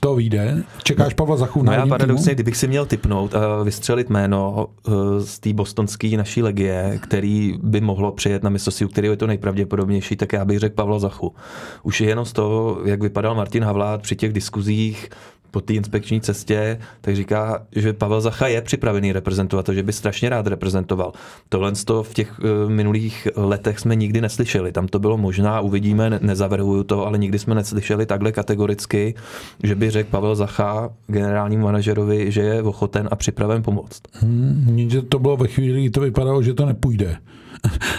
to vyjde. Čekáš Pavla Zachu na no já paradoxně, týmu? Kdybych si měl tipnout a vystřelit jméno uh, z té bostonské naší legie, který by mohlo přijet na mistrovství, u kterého je to nejpravděpodobnější, tak já bych řekl Pavla Zachu. Už je jenom z toho, jak vypadal Martin Havlát při těch diskuzích, po té inspekční cestě, tak říká, že Pavel Zacha je připravený reprezentovat, to, že by strašně rád reprezentoval. Tohle to v těch minulých letech jsme nikdy neslyšeli. Tam to bylo možná, uvidíme, nezavrhuju to, ale nikdy jsme neslyšeli takhle kategoricky, že by řekl Pavel Zacha generálnímu manažerovi, že je ochoten a připraven pomoct. Hmm, že to bylo ve chvíli, kdy to vypadalo, že to nepůjde.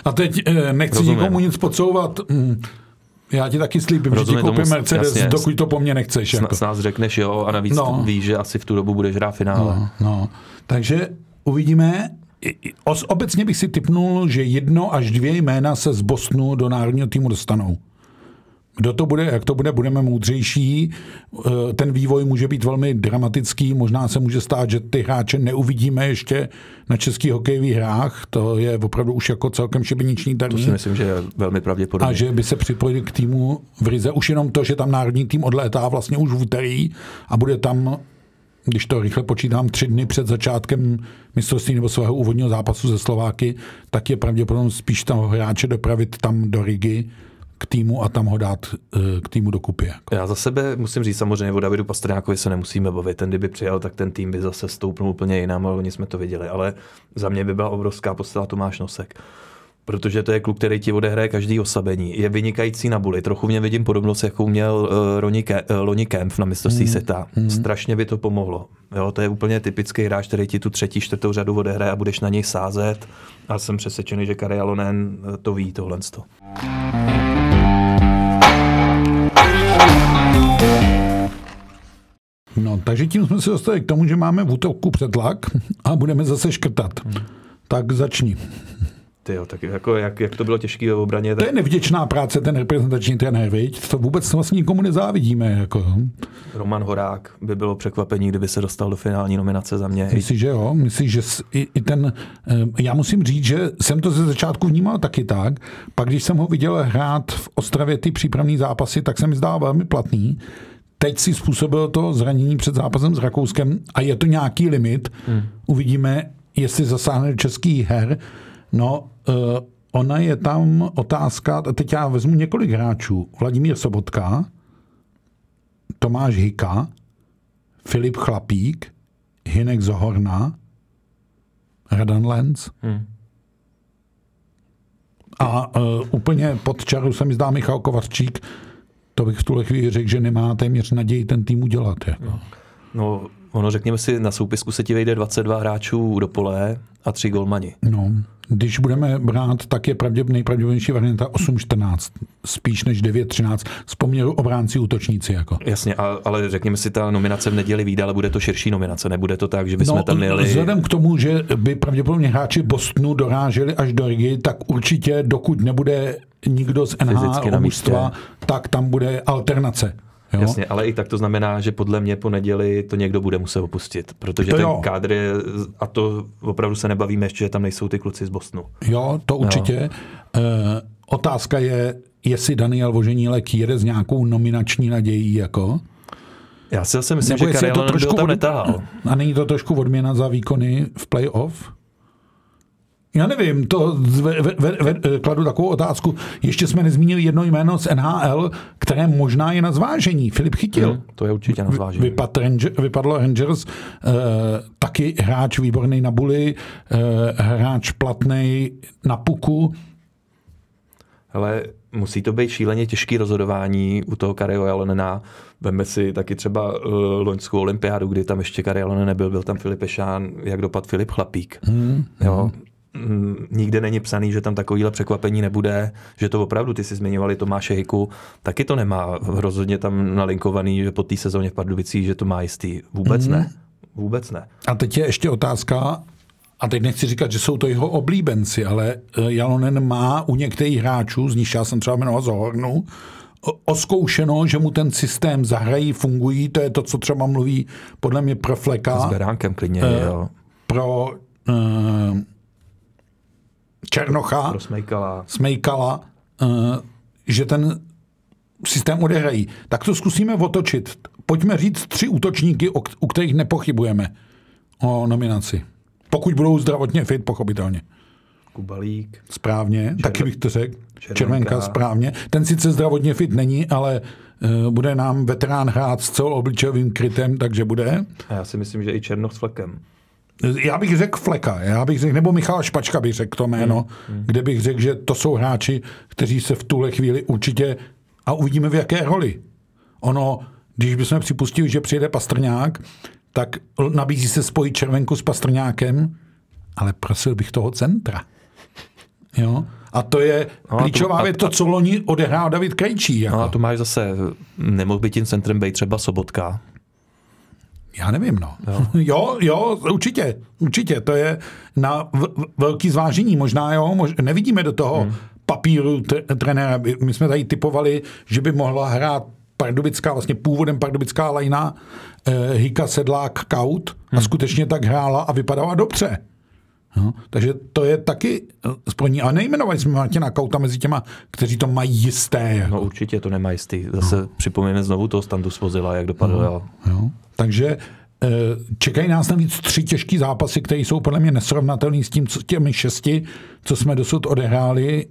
A teď nechci Rozumím. nikomu nic podsouvat. Já ti taky slíbím, Rozumím, že ti koupím Mercedes, jasně, dokud to po mně nechceš. S, jako. s nás řekneš jo a navíc no. víš, že asi v tu dobu budeš hrát finále. No, no. Takže uvidíme. Obecně bych si tipnul, že jedno až dvě jména se z Bostonu do národního týmu dostanou. Kdo to bude, jak to bude, budeme moudřejší. Ten vývoj může být velmi dramatický, možná se může stát, že ty hráče neuvidíme ještě na českých hokejových hrách, to je opravdu už jako celkem šibeniční termín. To si myslím, že je velmi pravděpodobné. A že by se připojili k týmu v Rize. Už jenom to, že tam národní tým odlétá vlastně už v úterý a bude tam, když to rychle počítám, tři dny před začátkem mistrovství nebo svého úvodního zápasu ze Slováky, tak je pravděpodobně spíš tam hráče dopravit tam do Rigy k týmu a tam ho dát k týmu dokupy. Jako. Já za sebe musím říct, samozřejmě o Davidu Pastrňákovi se nemusíme bavit. Ten, kdyby přijal, tak ten tým by zase stoupnul úplně jinam, ale oni jsme to viděli. Ale za mě by byla obrovská postava Tomáš Nosek. Protože to je kluk, který ti odehraje každý osabení. Je vynikající na buli. Trochu v něm vidím podobnost, jakou měl Lonnie Kempf na mistrovství světa. Mm. Strašně by to pomohlo. Jo, to je úplně typický hráč, který ti tu třetí, čtvrtou řadu odehraje a budeš na něj sázet. A jsem přesvědčený, že Kari Jalonen to ví tohle. No, takže tím jsme se dostali k tomu, že máme v útoku přetlak a budeme zase škrtat. Hmm. Tak začni. Tyjo, tak jako, jak, jak to bylo těžké v obraně. Tak... To je nevděčná práce, ten reprezentační trenér, viď? To vůbec vlastně nikomu nezávidíme. Jako. Roman Horák by bylo překvapení, kdyby se dostal do finální nominace za mě. Myslíš, že jo? Myslíš, že i, i ten... Já musím říct, že jsem to ze začátku vnímal taky tak. Pak, když jsem ho viděl hrát v Ostravě ty přípravné zápasy, tak se mi zdál velmi platný. Teď si způsobilo to zranění před zápasem s Rakouskem a je to nějaký limit. Hmm. Uvidíme, jestli zasáhne český her. No, uh, ona je tam otázka, teď já vezmu několik hráčů. Vladimír Sobotka, Tomáš Hyka, Filip Chlapík, Hynek Zohorna, Radan Lenz. Hmm. A uh, úplně pod čaru se mi zdá Michal Kovařčík. To bych v tuhle chvíli řekl, že nemá téměř naději ten tým udělat. Jako. No. no, ono řekněme si, na soupisku se ti vejde dvacet dva hráčů do pole a tři golmani. No, když budeme brát, tak je nejpravděpodobnější varianta osm čtrnáct, spíš než devět třináct, z poměru obránci útočníci. Jako. Jasně, a, ale řekněme si, ta nominace v neděli vyjde, ale bude to širší nominace, nebude to tak, že bychom no, tam měli... Vzhledem k tomu, že by pravděpodobně hráči Bostonu doráželi až do Rigi, tak určitě, dokud nebude nikdo z N H L mužstva, tak tam bude alternace. Jo? Jasně, ale i tak to znamená, že podle mě po neděli to někdo bude muset opustit, protože to ten jo. kádr je, a to opravdu se nebavíme ještě, že tam nejsou ty kluci z Bostonu. Jo, to určitě. No. E, otázka je, jestli Daniel Voženílek jede s nějakou nominační nadějí, jako? Já si zase myslím, nebo že Kari Jalonen byl tam netahal. A není to trošku odměna za výkony v play-off? Já nevím, to ve, ve, ve, kladu takovou otázku. Ještě jsme nezmínili jedno jméno z N H L, které možná je na zvážení. Filip Chytil. Hmm, to je určitě na zvážení. Vypad Ranger, vypadlo Rangers, eh, taky hráč výborný na buli, eh, hráč platnej na puku. Hele, musí to být šíleně těžké rozhodování u toho Kariho Jalonena. Veme si taky třeba uh, loňskou olympiádu, kdy tam ještě Kari Jalonen nebyl, byl tam Filip Ešán, jak dopad Filip Chlapík. Hmm. Jo. Nikde není psaný, že tam takovýhle překvapení nebude, že to opravdu, ty si zmiňovali Tomáše Hyku, taky to nemá rozhodně tam nalinkovaný, že po té sezóně v Pardubicích, že to má jistý. Vůbec mm. ne. Vůbec ne. A teď je ještě otázka, a teď nechci říkat, že jsou to jeho oblíbenci, ale Jalonen má u některých hráčů, z nich já jsem třeba jmenoval Zohornu, oskoušeno, že mu ten systém zahrají, fungují, to je to, co třeba mluví podle mě pro Fleka. S Beránkem klidně, eh, jo. Pro eh, Černocha, Smejkala. Smejkala, že ten systém odehrají. Tak to zkusíme otočit. Pojďme říct tři útočníky, u kterých nepochybujeme o nominaci. Pokud budou zdravotně fit, pochopitelně. Kubalík. Správně, čer... taky bych to řekl. Červenka. Červenka, správně. Ten sice zdravotně fit není, ale bude nám veterán hrát s celou obličejovým krytem, takže bude. A já si myslím, že i Černoch s Flekem. Já bych řekl Fleka, já bych řekl, nebo Michala Špačka bych řekl to jméno, hmm, hmm. kde bych řekl, že to jsou hráči, kteří se v tuhle chvíli určitě, a uvidíme v jaké roli. Ono, když bychom připustili, že přijede Pastrňák, tak nabízí se spojit Červenku s Pastrňákem, ale prosil bych toho centra. Jo? A to je no klíčová věc, to, co loni odehrál David Krejčí. Jako. No a tu máš zase, nemohl by tím centrem být třeba Sobotka. Já nevím, no. Jo. jo, jo, určitě, určitě. To je na v- velký zvážení. Možná, jo, mož- nevidíme do toho hmm. papíru tr- trenéra. My jsme tady typovali, že by mohla hrát pardubická, vlastně původem pardubická lajna eh, Hyka, Sedlák, Kaut hmm. a skutečně tak hrála a vypadala dobře. No, takže to je taky splní. A nejmenovali jsme Martina Kauta mezi těma, kteří to mají jisté. Jako. No určitě to nemá jistý. Zase no. připomínáme znovu toho Standu z Vozila, jak dopadlo. No, jo. Takže čekají nás navíc tři těžké zápasy, které jsou podle mě nesrovnatelné s tím, co těmi šesti, co jsme dosud odehráli,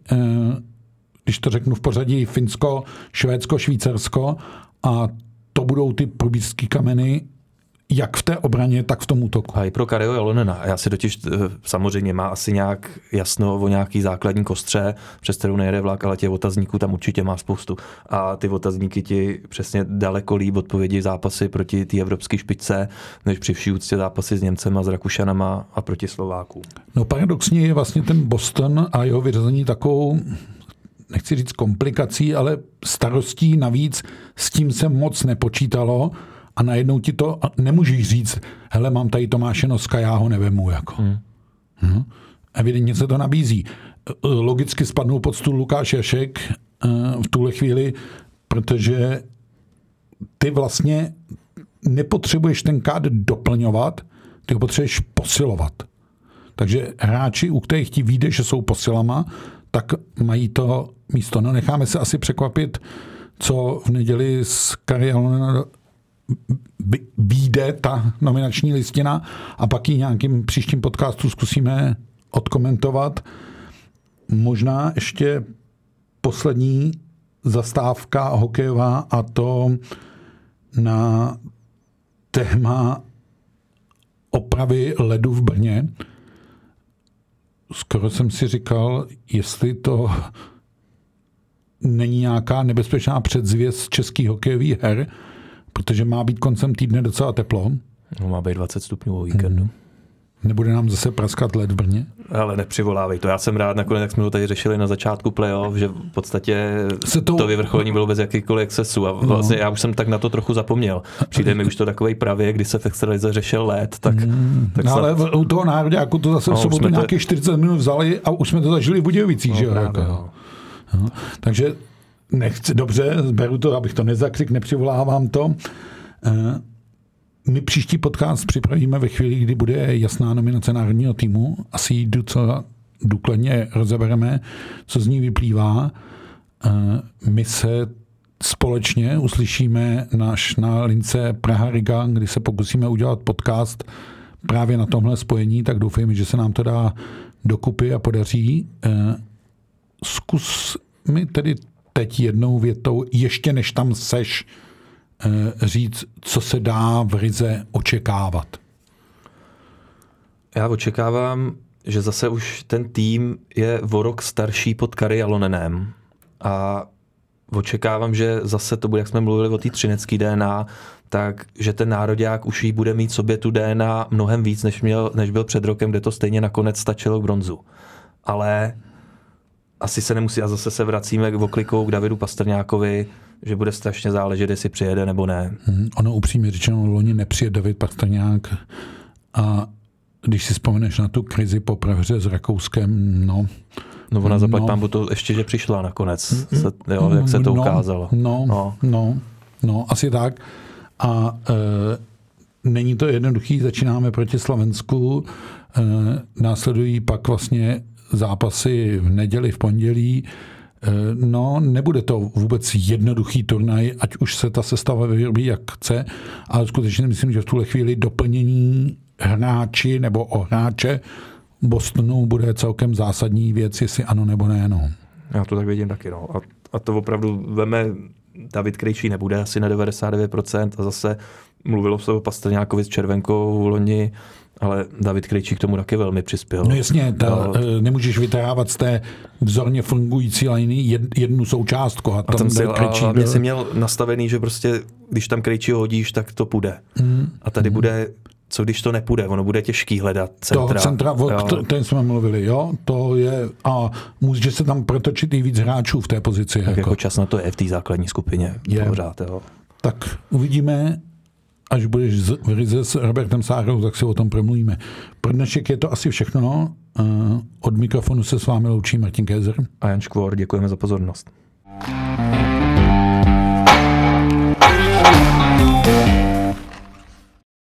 když to řeknu v pořadí Finsko, Švédsko, Švýcarsko, a to budou ty průbířské kameny jak v té obraně, tak v tom útoku. A i pro Kariho Jalonena. Já si totiž samozřejmě má asi nějak jasno o nějaký základní kostře, přes kterou nejede vlak, ale těch otazníků tam určitě má spoustu. A ty otazníky ti přesně daleko líp odpovědi zápasy proti té evropské špičce, než při vší úctě zápasy s Němcema, s Rakušanama a proti Slovákům. No paradoxně je vlastně ten Boston a jeho vyřazení takovou, nechci říct komplikací, ale starostí navíc, s tím se moc nepočítalo. A najednou ti to nemůžeš říct, hele, mám tady Tomáše Noska, já ho nevemu. Jako. Hmm. Hmm. Evidentně se to nabízí. logicky spadnou pod stůl Lukáš Jašek v tuhle chvíli, protože ty vlastně nepotřebuješ ten kádr doplňovat, ty ho potřebuješ posilovat. Takže hráči, u kterých ti vyjde, že jsou posilama, tak mají to místo. No, necháme se asi překvapit, co v neděli s Kari Jalonen vyjde ta nominační listina a pak ji nějakým příštím podcastu zkusíme odkomentovat. Možná ještě poslední zastávka hokejová, a to na téma opravy ledu v Brně. Skoro jsem si říkal, jestli to není nějaká nebezpečná předzvěst českých hokejových her, protože má být koncem týdne docela teplo. No, má být dvacet stupňů o víkendu. Hmm. Nebude nám zase praskat led v Brně? Ale nepřivolávej to. Já jsem rád, nakonec, jak jsme to tady řešili na začátku playoff, že v podstatě se to... to vyvrcholení bylo bez jakýchkoliv excesů. A vlastně no. Já už jsem tak na to trochu zapomněl. Přijde mi už to takovej pravě, když se v extralize řešil led, tak... Mm. tak no, ale snad... u toho nároďáku to zase no, v sobotu nějakých te... čtyřicet minut vzali a už jsme to zažili v Budějovicích, no, že právě, jo? No. Takže nechci, dobře, beru to, abych to nezakřik, nepřivolávám to. My příští podcast připravíme ve chvíli, kdy bude jasná nominace národního týmu. Asi ji docela důkladně rozebereme, co z ní vyplývá. My se společně uslyšíme naš na lince Praha-Riga, kdy se pokusíme udělat podcast právě na tomhle spojení, tak doufejme, že se nám to dá dokupy a podaří. Zkus mi tedy teď jednou větou, ještě než tam seš, říct, co se dá v Rize očekávat. Já očekávám, že zase už ten tým je o rok starší pod Kari Jalonenem a očekávám, že zase to bude, jak jsme mluvili o té třinecké D N A, tak, že ten nároďák už jí bude mít sobě tu D N A mnohem víc, než, měl, než byl před rokem, kde to stejně nakonec stačilo k bronzu. Ale asi se nemusí, a zase se vracíme k oklikou k Davidu Pastrňákovi, že bude strašně záležet, jestli přijede nebo ne. Hmm, ono upřímně řečeno, loni nepřijede David Pastrňák a když si vzpomeneš na tu krizi po pravře s Rakouskem, no... No ona zaplať no, pánbu to ještě, že přišla nakonec, se, jo, jak se to no, ukázalo. No, no, no, no, asi tak. A e, není to jednoduchý, začínáme proti Slovensku, e, následují pak vlastně zápasy v neděli, v pondělí. No, nebude to vůbec jednoduchý turnaj, ať už se ta sestava vyrobí jak chce, ale skutečně myslím, že v tuhle chvíli doplnění hráči nebo o hráče Bostonu bude celkem zásadní věc, jestli ano nebo ne. No. Já to tak vidím taky. No. A, a to opravdu veme, David Krejčí nebude asi na devadesát devět procent a zase mluvilo se o Pastrňákovi s červenkou loni, ale David Krejčí k tomu taky velmi přispěl. No jasně, ta, no. nemůžeš vytrávat z té vzorně fungující liny jednu součástku. A tam a Krejčí byl... jsi měl nastavený, že prostě, když tam Krejčí hodíš, tak to půjde. Mm. A tady mm. bude, co když to nepůjde, ono bude těžký hledat centra. To centra, o kterém jsme mluvili, jo, to je, a může se tam protočit i víc hráčů v té pozici. Tak jako, jako čas na to je v té základní skupině. Je. Pořád, jo. Tak uvidíme. Až budeš v Rize s Robertem Sárou, tak si o tom promluvíme. Pro dnešek je to asi všechno. Od mikrofonu se s vámi loučí Martin Kézr a Jan Škvor. Děkujeme za pozornost.